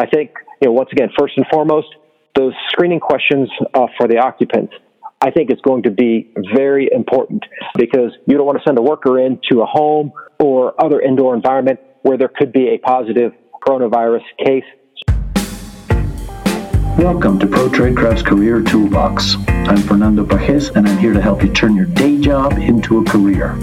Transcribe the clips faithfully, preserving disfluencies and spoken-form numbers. I think, you know, once again, first and foremost, those screening questions uh, for the occupants, I think it's going to be very important, because you don't want to send a worker into a home or other indoor environment where there could be a positive coronavirus case. Welcome to ProTradeCraft's Career Toolbox. I'm Fernando Pajes, and I'm here to help you turn your day job into a career.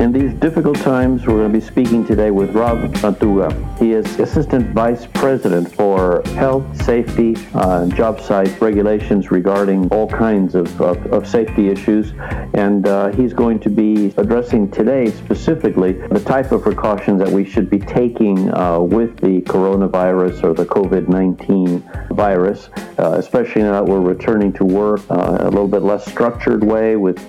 In these difficult times, we're going to be speaking today with Rob Matuga. He is Assistant Vice President for Health, Safety, uh, Job Site Regulations regarding all kinds of, of, of safety issues. And uh, he's going to be addressing today specifically the type of precautions that we should be taking uh, with the coronavirus or the COVID nineteen virus, uh, especially now that we're returning to work uh, a little bit less structured way, with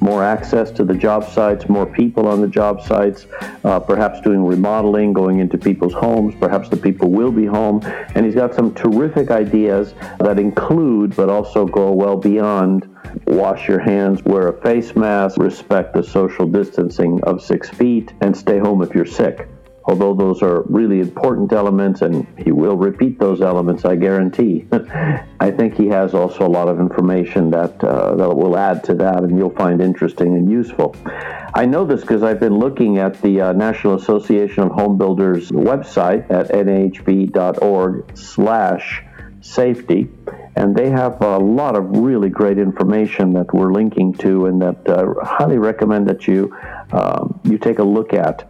more access to the job sites, more people on the job sites, uh, perhaps doing remodeling, going into people's homes, perhaps the people will be home. And he's got some terrific ideas that include, but also go well beyond, wash your hands, wear a face mask, respect the social distancing of six feet, and stay home if you're sick. Although those are really important elements, and he will repeat those elements, I guarantee. I think he has also a lot of information that uh, that will add to that, and you'll find interesting and useful. I know this because I've been looking at the uh, National Association of Homebuilders website at N A H B dot org slash safety, and they have a lot of really great information that we're linking to, and that I uh, highly recommend that you uh, you take a look at.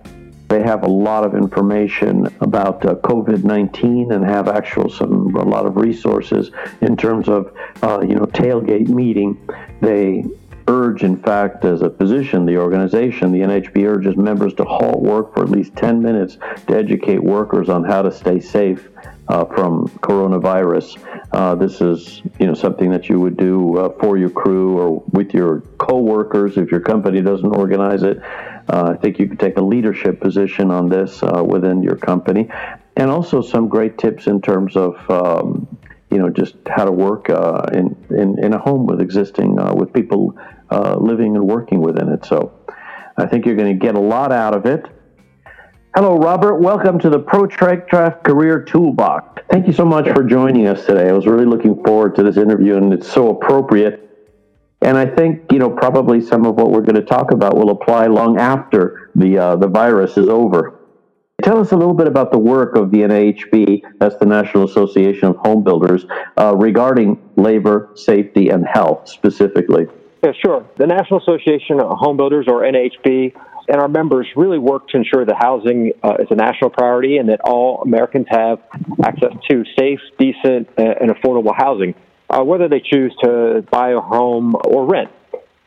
They have a lot of information about uh, COVID nineteen, and have actual some a lot of resources in terms of uh, you know tailgate meeting. They urge, in fact, as a position, the organization, the N H B urges members to halt work for at least ten minutes to educate workers on how to stay safe uh, from coronavirus. Uh, this is you know something that you would do uh, for your crew or with your co-workers if your company doesn't organize it. Uh, I think you could take a leadership position on this uh, within your company. And also some great tips in terms of um, you know, just how to work uh, in, in, in a home with existing, uh, with people uh, living and working within it. So I think you're going to get a lot out of it. Hello, Robert. Welcome to the ProTradeCraft Career Toolbox. Thank you so much for joining us today. I was really looking forward to this interview, and it's so appropriate. And I think, you know, probably some of what we're going to talk about will apply long after the uh, the virus is over. Tell us a little bit about the work of the N A H B, that's the National Association of Home Builders, uh, regarding labor, safety, and health specifically. Yeah, sure. The National Association of Home Builders, or N A H B, and our members really work to ensure that housing uh, is a national priority, and that all Americans have access to safe, decent, uh, and affordable housing, Uh, whether they choose to buy a home or rent.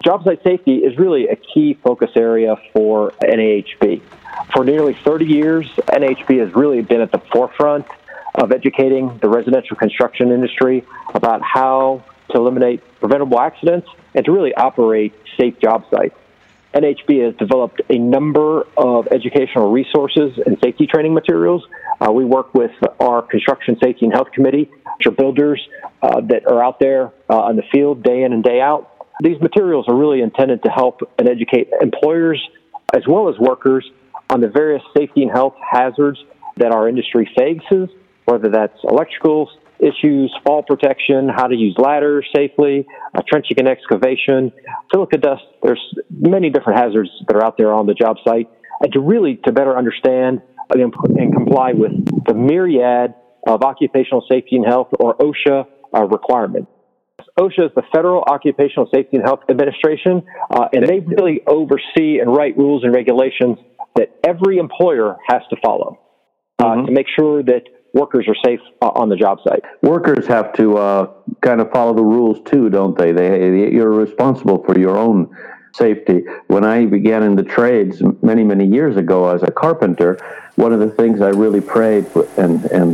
Job site safety is really a key focus area for N A H B. For nearly thirty years, N A H B has really been at the forefront of educating the residential construction industry about how to eliminate preventable accidents and to really operate safe job sites. N A H B has developed a number of educational resources and safety training materials. Uh, we work with our Construction Safety and Health Committee, which are builders uh, that are out there uh, on the field day in and day out. These materials are really intended to help and educate employers as well as workers on the various safety and health hazards that our industry faces, whether that's electrical issues, fall protection, how to use ladders safely, uh, trenching and excavation, silica dust. There's many different hazards that are out there on the job site, and to really to better understand and comply with the myriad of occupational safety and health, or OSHA, uh, requirements. OSHA is the Federal Occupational Safety and Health Administration, uh, and they really oversee and write rules and regulations that every employer has to follow uh, mm-hmm. to make sure that workers are safe uh, on the job site. Workers have to uh, kind of follow the rules too, don't they? They you're responsible for your own safety. When I began in the trades many, many years ago as a carpenter, one of the things I really prayed and, and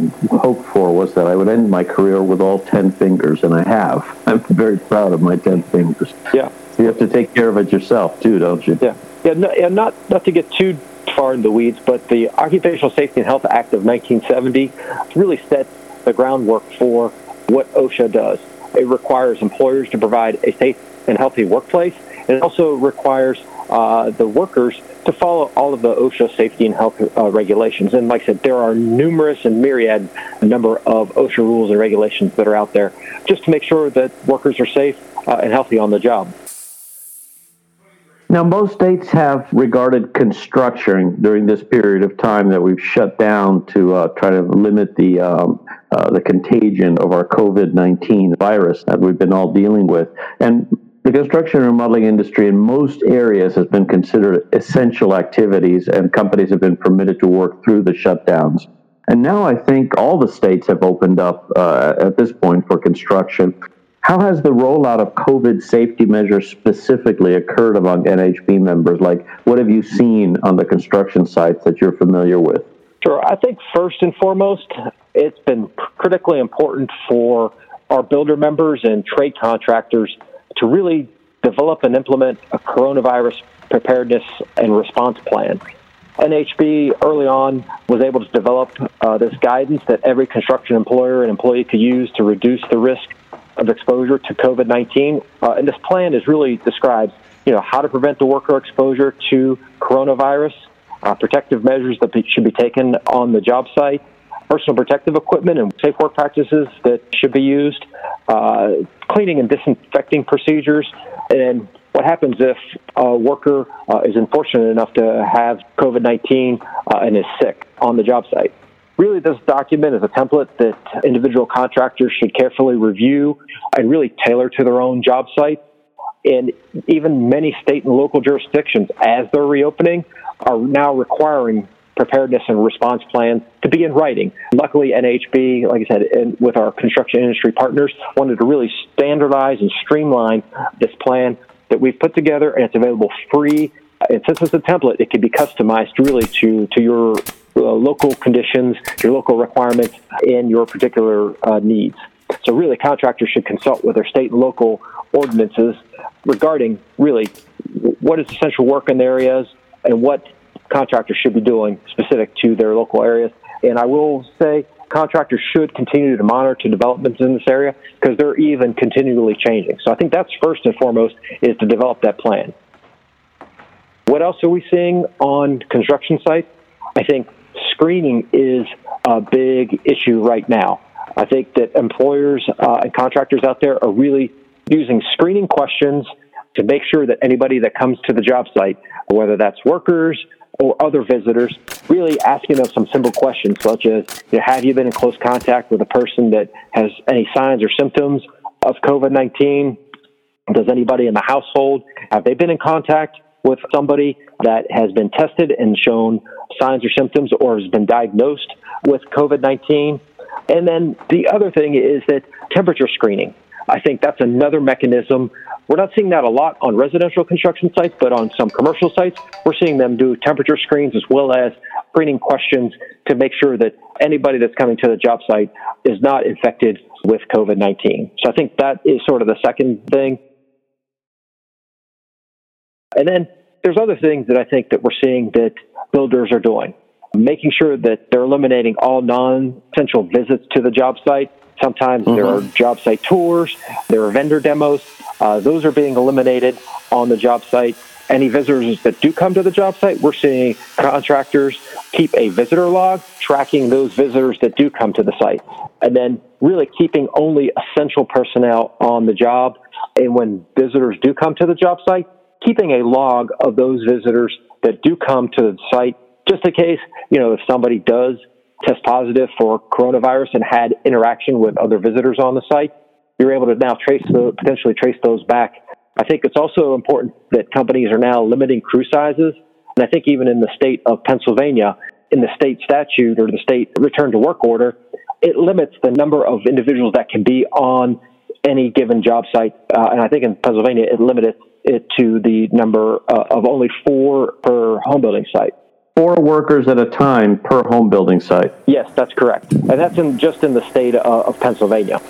hoped for was that I would end my career with all ten fingers, and I have. I'm very proud of my ten fingers. Yeah. You have to take care of it yourself too, don't you? Yeah. Yeah. No, and not, not to get too far in the weeds, but the Occupational Safety and Health Act of nineteen seventy really sets the groundwork for what OSHA does. It requires employers to provide a safe and healthy workplace. It also requires uh, the workers to follow all of the OSHA safety and health uh, regulations. And like I said, there are numerous and myriad number of OSHA rules and regulations that are out there just to make sure that workers are safe uh, and healthy on the job. Now, most states have regarded construction during this period of time that we've shut down to uh, try to limit the um, uh, the contagion of our COVID nineteen virus that we've been all dealing with. And the construction and remodeling industry in most areas has been considered essential activities, and companies have been permitted to work through the shutdowns. And now I think all the states have opened up uh, at this point for construction. How has the rollout of COVID safety measures specifically occurred among N H B members? Like, what have you seen on the construction sites that you're familiar with? Sure. I think first and foremost, it's been critically important for our builder members and trade contractors to really develop and implement a coronavirus preparedness and response plan. N H B early on was able to develop uh, this guidance that every construction employer and employee could use to reduce the risk of exposure to COVID nineteen. Uh, and this plan is really describes, you know, how to prevent the worker exposure to coronavirus, uh, protective measures that be, should be taken on the job site, personal protective equipment and safe work practices that should be used, uh, cleaning and disinfecting procedures, and what happens if a worker uh, is unfortunate enough to have COVID nineteen uh, and is sick on the job site. Really, this document is a template that individual contractors should carefully review and really tailor to their own job site. And even many state and local jurisdictions, as they're reopening, are now requiring preparedness and response plans to be in writing. Luckily, N H B, like I said, and with our construction industry partners, wanted to really standardize and streamline this plan that we've put together, and it's available free. And since it's a template, it can be customized really to, to your Uh, local conditions, your local requirements, and your particular uh, needs. So really, contractors should consult with their state and local ordinances regarding really what is essential work in their areas and what contractors should be doing specific to their local areas. And I will say contractors should continue to monitor developments in this area because they're even continually changing. So I think that's first and foremost, is to develop that plan. What else are we seeing on construction sites? I think screening is a big issue right now. I think that employers uh, and contractors out there are really using screening questions to make sure that anybody that comes to the job site, whether that's workers or other visitors, really asking them some simple questions such as, you know, have you been in close contact with a person that has any signs or symptoms of COVID nineteen? Does anybody in the household, have they been in contact with somebody that has been tested and shown signs or symptoms or has been diagnosed with COVID nineteen? And then the other thing is that temperature screening. I think that's another mechanism. We're not seeing that a lot on residential construction sites, but on some commercial sites, we're seeing them do temperature screens as well as screening questions to make sure that anybody that's coming to the job site is not infected with COVID nineteen. So I think that is sort of the second thing. And then there's other things that I think that we're seeing that builders are doing, making sure that they're eliminating all non-essential visits to the job site. Sometimes mm-hmm. there are job site tours, there are vendor demos. Uh, those are being eliminated on the job site. Any visitors that do come to the job site, we're seeing contractors keep a visitor log, tracking those visitors that do come to the site, and then really keeping only essential personnel on the job. And when visitors do come to the job site, keeping a log of those visitors that do come to the site, just in case, you know, if somebody does test positive for coronavirus and had interaction with other visitors on the site, you're able to now trace the, potentially trace those back. I think it's also important that companies are now limiting crew sizes. And I think even in the state of Pennsylvania, in the state statute or the state return to work order, it limits the number of individuals that can be on any given job site. Uh, and I think in Pennsylvania, it limited it to the number uh, of only four per home building site. Four workers at a time per home building site. Yes, that's correct. And that's in, just in the state uh, of Pennsylvania.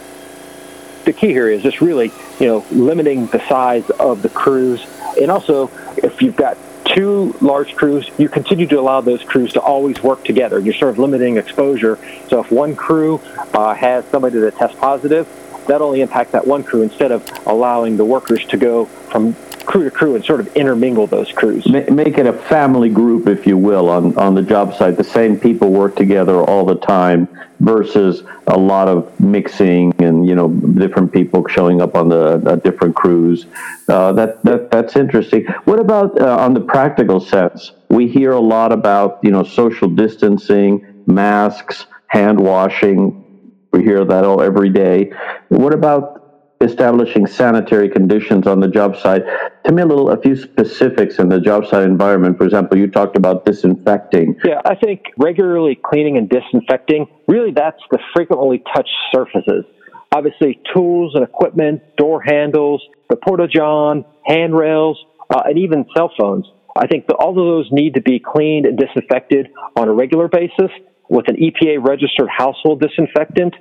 The key here is just really, you know, limiting the size of the crews. And also, if you've got two large crews, you continue to allow those crews to always work together. You're sort of limiting exposure. So if one crew uh, has somebody that tests positive, that only impacts that one crew instead of allowing the workers to go from crew to crew and sort of intermingle those crews. Make it a family group, if you will, on, on the job site. The same people work together all the time versus a lot of mixing and, you know, different people showing up on the uh, different crews. Uh, that, that that's interesting. What about uh, on the practical sense? We hear a lot about, you know, social distancing, masks, hand washing. We hear that all every day. What about establishing sanitary conditions on the job site? Tell me a little, a few specifics in the job site environment. For example, you talked about disinfecting. Yeah, I think regularly cleaning and disinfecting, really that's the frequently touched surfaces. Obviously, tools and equipment, door handles, the porta-john, handrails, uh, and even cell phones. I think that all of those need to be cleaned and disinfected on a regular basis with an E P A-registered household disinfectant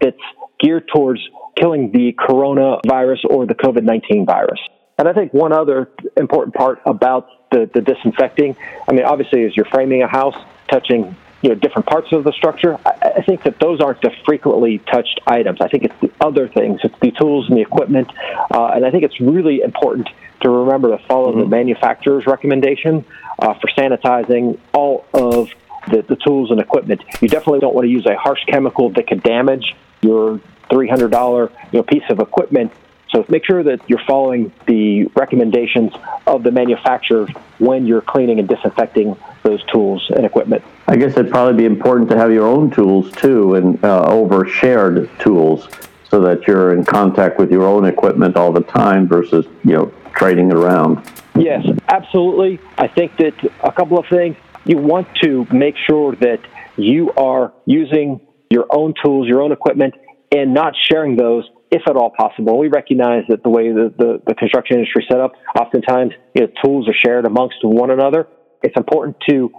that's geared towards killing the coronavirus or the COVID nineteen virus. And I think one other important part about the, the disinfecting, I mean, obviously, as you're framing a house, touching, you know, different parts of the structure, I, I think that those aren't the frequently touched items. I think it's the other things. It's the tools and the equipment. Uh, and I think it's really important to remember to follow mm-hmm. the manufacturer's recommendation uh, for sanitizing all of the, the tools and equipment. You definitely don't want to use a harsh chemical that could damage your three hundred dollars you know, piece of equipment. So make sure that you're following the recommendations of the manufacturer when you're cleaning and disinfecting those tools and equipment. I guess it'd probably be important to have your own tools too, and uh, over shared tools, so that you're in contact with your own equipment all the time versus, you know, trading it around. Yes, absolutely. I think that a couple of things. You want to make sure that you are using your own tools, your own equipment, and not sharing those, if at all possible. We recognize that the way the, the, the construction industry is set up, oftentimes, you know, tools are shared amongst one another. It's important to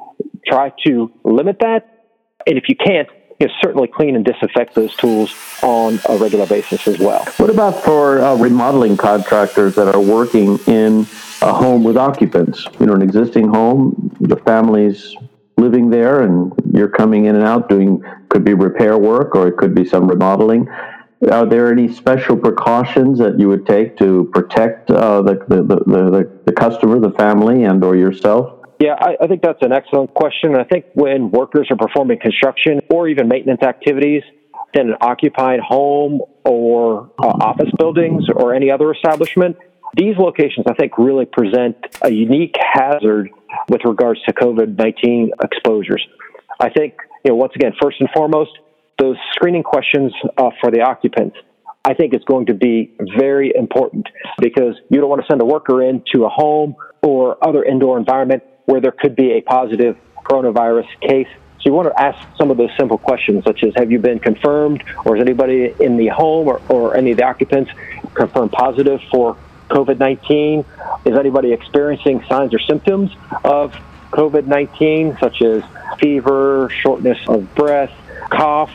try to limit that. And if you can't, you know, certainly clean and disinfect those tools on a regular basis as well. What about for uh, remodeling contractors that are working in a home with occupants? You know, an existing home, the family's living there, and you're coming in and out doing, could be repair work or it could be some remodeling. Are there any special precautions that you would take to protect uh, the, the, the, the, the customer, the family, and or yourself? Yeah, I, I think that's an excellent question. I think when workers are performing construction or even maintenance activities in an occupied home or uh, office buildings or any other establishment, these locations, I think, really present a unique hazard with regards to COVID nineteen exposures. I think, you know, once again, first and foremost, those screening questions uh, for the occupants, I think it's going to be very important, because you don't want to send a worker into a home or other indoor environment where there could be a positive coronavirus case. So you want to ask some of those simple questions, such as, have you been confirmed, or is anybody in the home or, or any of the occupants confirmed positive for COVID nineteen? Is anybody experiencing signs or symptoms of COVID nineteen, such as fever, shortness of breath, cough?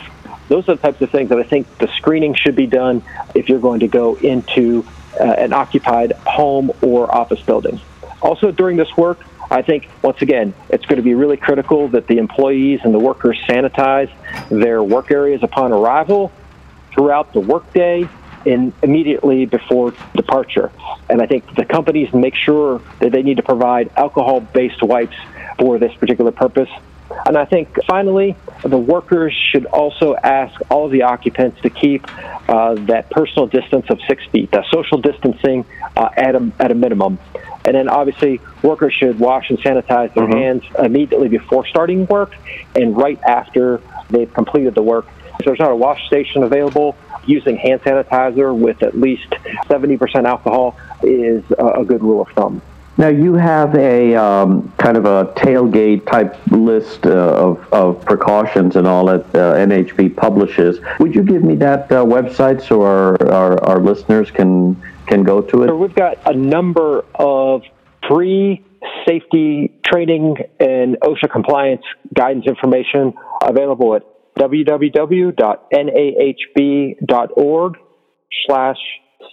Those are the types of things that I think the screening should be done if you're going to go into uh, an occupied home or office building. Also, during this work, I think, once again, it's going to be really critical that the employees and the workers sanitize their work areas upon arrival, throughout the workday, and immediately before departure. And I think the companies make sure that they need to provide alcohol-based wipes for this particular purpose. And I think, finally, the workers should also ask all of the occupants to keep uh, that personal distance of six feet, that social distancing uh, at, a, at a minimum. And then, obviously, workers should wash and sanitize their mm-hmm. hands immediately before starting work and right after they've completed the work. If there's not a wash station available, using hand sanitizer with at least seventy percent alcohol is a good rule of thumb. Now, you have a um, kind of a tailgate type list uh, of, of precautions and all that uh, N H B publishes. Would you give me that uh, website so our, our, our listeners can, can go to it? So we've got a number of free safety training and OSHA compliance guidance information available at w w w dot n a h b dot org slash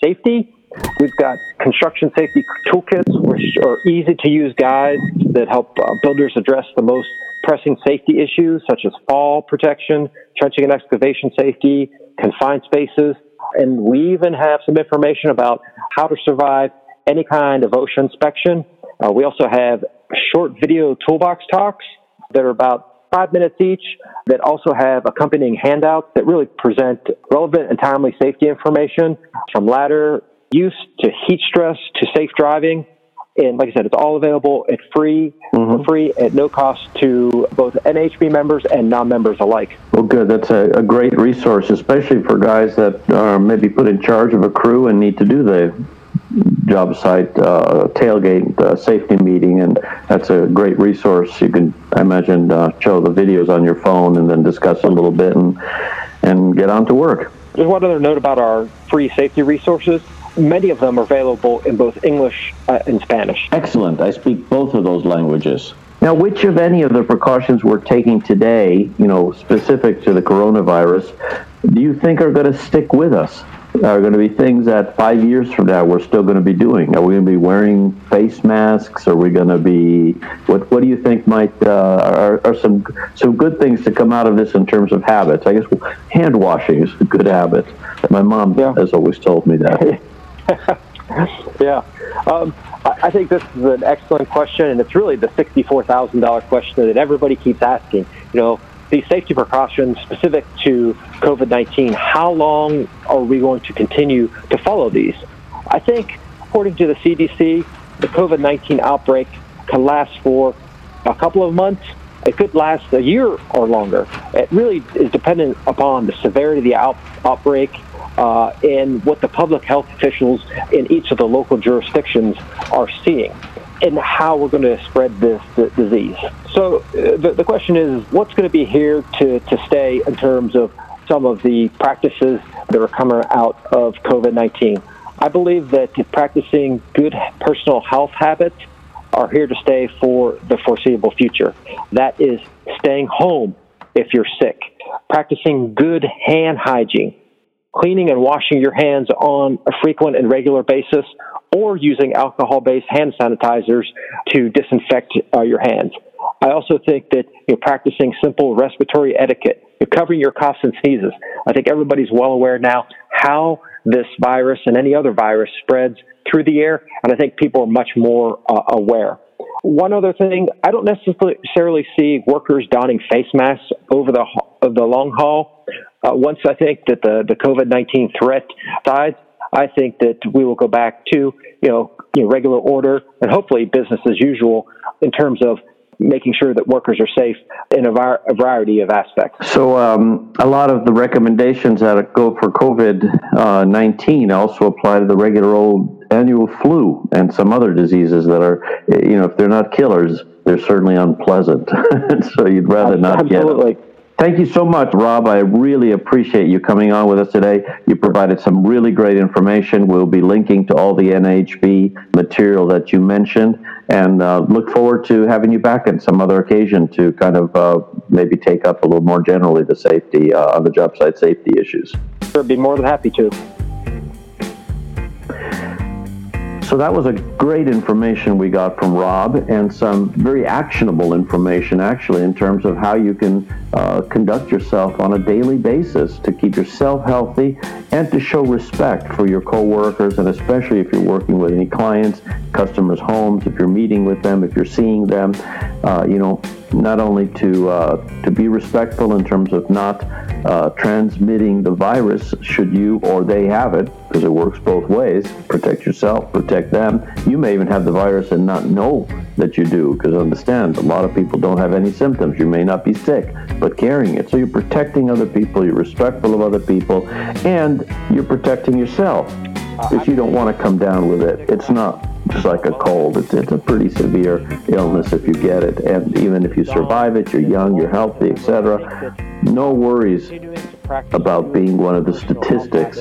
safety. We've got construction safety toolkits, which are easy-to-use guides that help uh, builders address the most pressing safety issues, such as fall protection, trenching and excavation safety, confined spaces. And we even have some information about how to survive any kind of OSHA inspection. Uh, we also have short video toolbox talks that are about five minutes each that also have accompanying handouts that really present relevant and timely safety information from ladder use to heat stress to safe driving. And like I said, it's all available. It's free, mm-hmm. for free at no cost to both N H B members and non-members alike. Well, good. That's a, a great resource, especially for guys that are maybe put in charge of a crew and need to do the job site uh, tailgate uh, safety meeting, and that's a great resource. You can, I imagine, uh, show the videos on your phone and then discuss a little bit and and get on to work. There's one other note about our free safety resources. Many of them are available in both English uh, and Spanish. Excellent. I speak both of those languages. Now, which of any of the precautions we're taking today, you know, specific to the coronavirus, do you think are going to stick with us? Are going to be things that five years from now we're still going to be doing? Are we going to be wearing face masks? Are we going to be, what What do you think might, uh, are, are some some good things to come out of this in terms of habits? I guess hand washing is a good habit. My mom yeah. has always told me that. yeah. Um, I think this is an excellent question, and it's really the sixty-four thousand dollars question that everybody keeps asking. You know, these safety precautions specific to COVID nineteen, how long are we going to continue to follow these? I think, according to the C D C, the COVID nineteen outbreak can last for a couple of months. It could last a year or longer. It really is dependent upon the severity of the out- outbreak uh, and what the public health officials in each of the local jurisdictions are seeing, and how we're going to spread this, this disease. So uh, the, the question is, what's going to be here to, to stay in terms of some of the practices that are coming out of COVID nineteen? I believe that practicing good personal health habits are here to stay for the foreseeable future. That is staying home if you're sick, practicing good hand hygiene, cleaning and washing your hands on a frequent and regular basis, or using alcohol-based hand sanitizers to disinfect uh, your hands. I also think that you're practicing simple respiratory etiquette. You're covering your coughs and sneezes. I think everybody's well aware now how this virus and any other virus spreads through the air, and I think people are much more uh, aware. One other thing, I don't necessarily see workers donning face masks over the, the long haul. Uh, once I think that the, the COVID nineteen threat dies, I think that we will go back to, you know, you know, regular order and hopefully business as usual in terms of making sure that workers are safe in a, vi- a variety of aspects. So um, a lot of the recommendations that go for COVID nineteen uh, also apply to the regular old annual flu and some other diseases that are, you know, if they're not killers, they're certainly unpleasant. So you'd rather not get it. Thank you so much, Rob. I really appreciate you coming on with us today. You provided some really great information. We'll be linking to all the N H B material that you mentioned, and uh, look forward to having you back on some other occasion to kind of uh, maybe take up a little more generally the safety, uh, on the job site safety issues. Sure, be more than happy to. So that was a great information we got from Rob, and some very actionable information actually in terms of how you can uh, conduct yourself on a daily basis to keep yourself healthy and to show respect for your coworkers, and especially if you're working with any clients, customers' homes, if you're meeting with them, if you're seeing them, uh, you know, not only to uh, to be respectful in terms of not uh, transmitting the virus should you or they have it, because it works both ways. Protect yourself, protect them. You may even have the virus and not know that you do, because understand, a lot of people don't have any symptoms. You may not be sick, but carrying it. So you're protecting other people, you're respectful of other people, and you're protecting yourself. If you don't want to come down with it, it's not just like a cold. It's, it's a pretty severe illness if you get it. And even if you survive it, you're young, you're healthy, et cetera. No worries about being one of the statistics,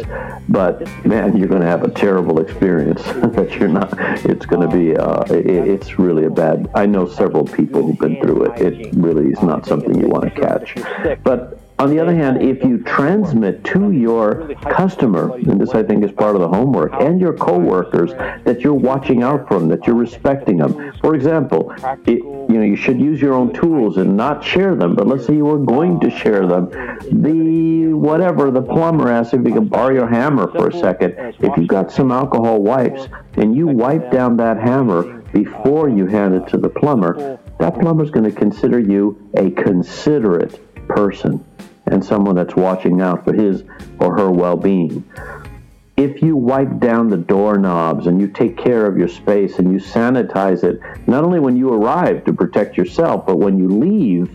but man, you're going to have a terrible experience that you're not, it's going to be, uh, it, it's really a bad, I know several people who've been through it. It really is not something you want to catch. But On the other hand, if you transmit to your customer, and this I think is part of the homework, and your coworkers, that you're watching out for them, that you're respecting them. For example, it, you know, you should use your own tools and not share them, but let's say you were going to share them. The whatever, the plumber asks if you can borrow your hammer for a second. If you've got some alcohol wipes and you wipe down that hammer before you hand it to the plumber, that plumber's going to consider you a considerate person and someone that's watching out for his or her well-being. If you wipe down the doorknobs and you take care of your space and you sanitize it, not only when you arrive to protect yourself, but when you leave,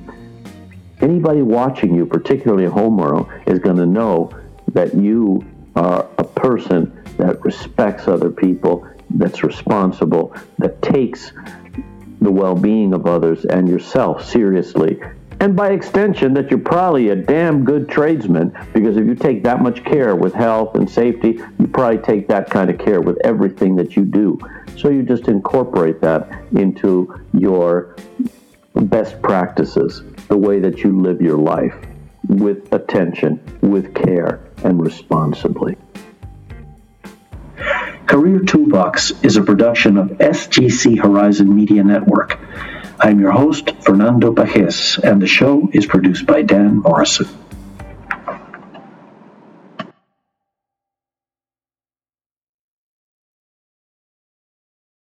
anybody watching you, particularly a homeowner, is going to know that you are a person that respects other people, that's responsible, that takes the well-being of others and yourself seriously. And by extension, that you're probably a damn good tradesman, because if you take that much care with health and safety, you probably take that kind of care with everything that you do. So you just incorporate that into your best practices, the way that you live your life, with attention, with care, and responsibly. Career Toolbox is a production of S G C Horizon Media Network. I'm your host, Fernando Pajes, and the show is produced by Dan Morrison.